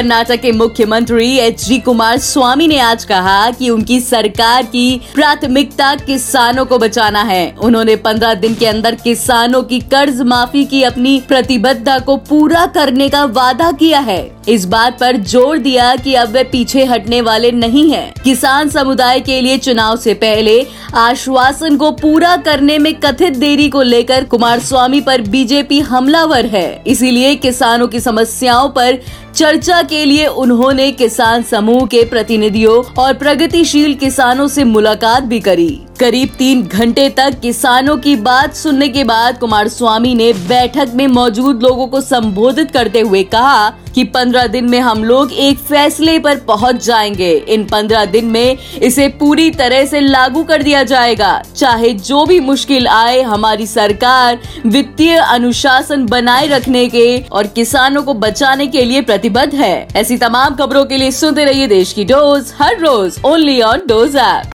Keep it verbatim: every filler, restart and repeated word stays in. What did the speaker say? कर्नाटक के मुख्यमंत्री H D Kumar स्वामी ने आज कहा कि उनकी सरकार की प्राथमिकता किसानों को बचाना है। उन्होंने पंद्रह दिन के अंदर किसानों की कर्ज माफी की अपनी प्रतिबद्धता को पूरा करने का वादा किया है। इस बात पर जोर दिया कि अब वे पीछे हटने वाले नहीं हैं। किसान समुदाय के लिए चुनाव से पहले आश्वासन को पूरा करने में कथित देरी को लेकर कुमार स्वामी पर बीजेपी हमलावर है। इसीलिए किसानों की समस्याओं पर चर्चा के लिए उन्होंने किसान समूह के प्रतिनिधियों और प्रगतिशील किसानों से मुलाकात भी करी। करीब तीन घंटे तक किसानों की बात सुनने के बाद कुमार स्वामी ने बैठक में मौजूद लोगों को संबोधित करते हुए कहा कि पंद्रह दिन में हम लोग एक फैसले पर पहुंच जाएंगे। इन पंद्रह दिन में इसे पूरी तरह से लागू कर दिया जाएगा, चाहे जो भी मुश्किल आए। हमारी सरकार वित्तीय अनुशासन बनाए रखने के और किसानों को बचाने के लिए प्रतिबद्ध है। ऐसी तमाम खबरों के लिए सुनते रहिए देश की डोज हर रोज ओनली ऑन डोज ऐप।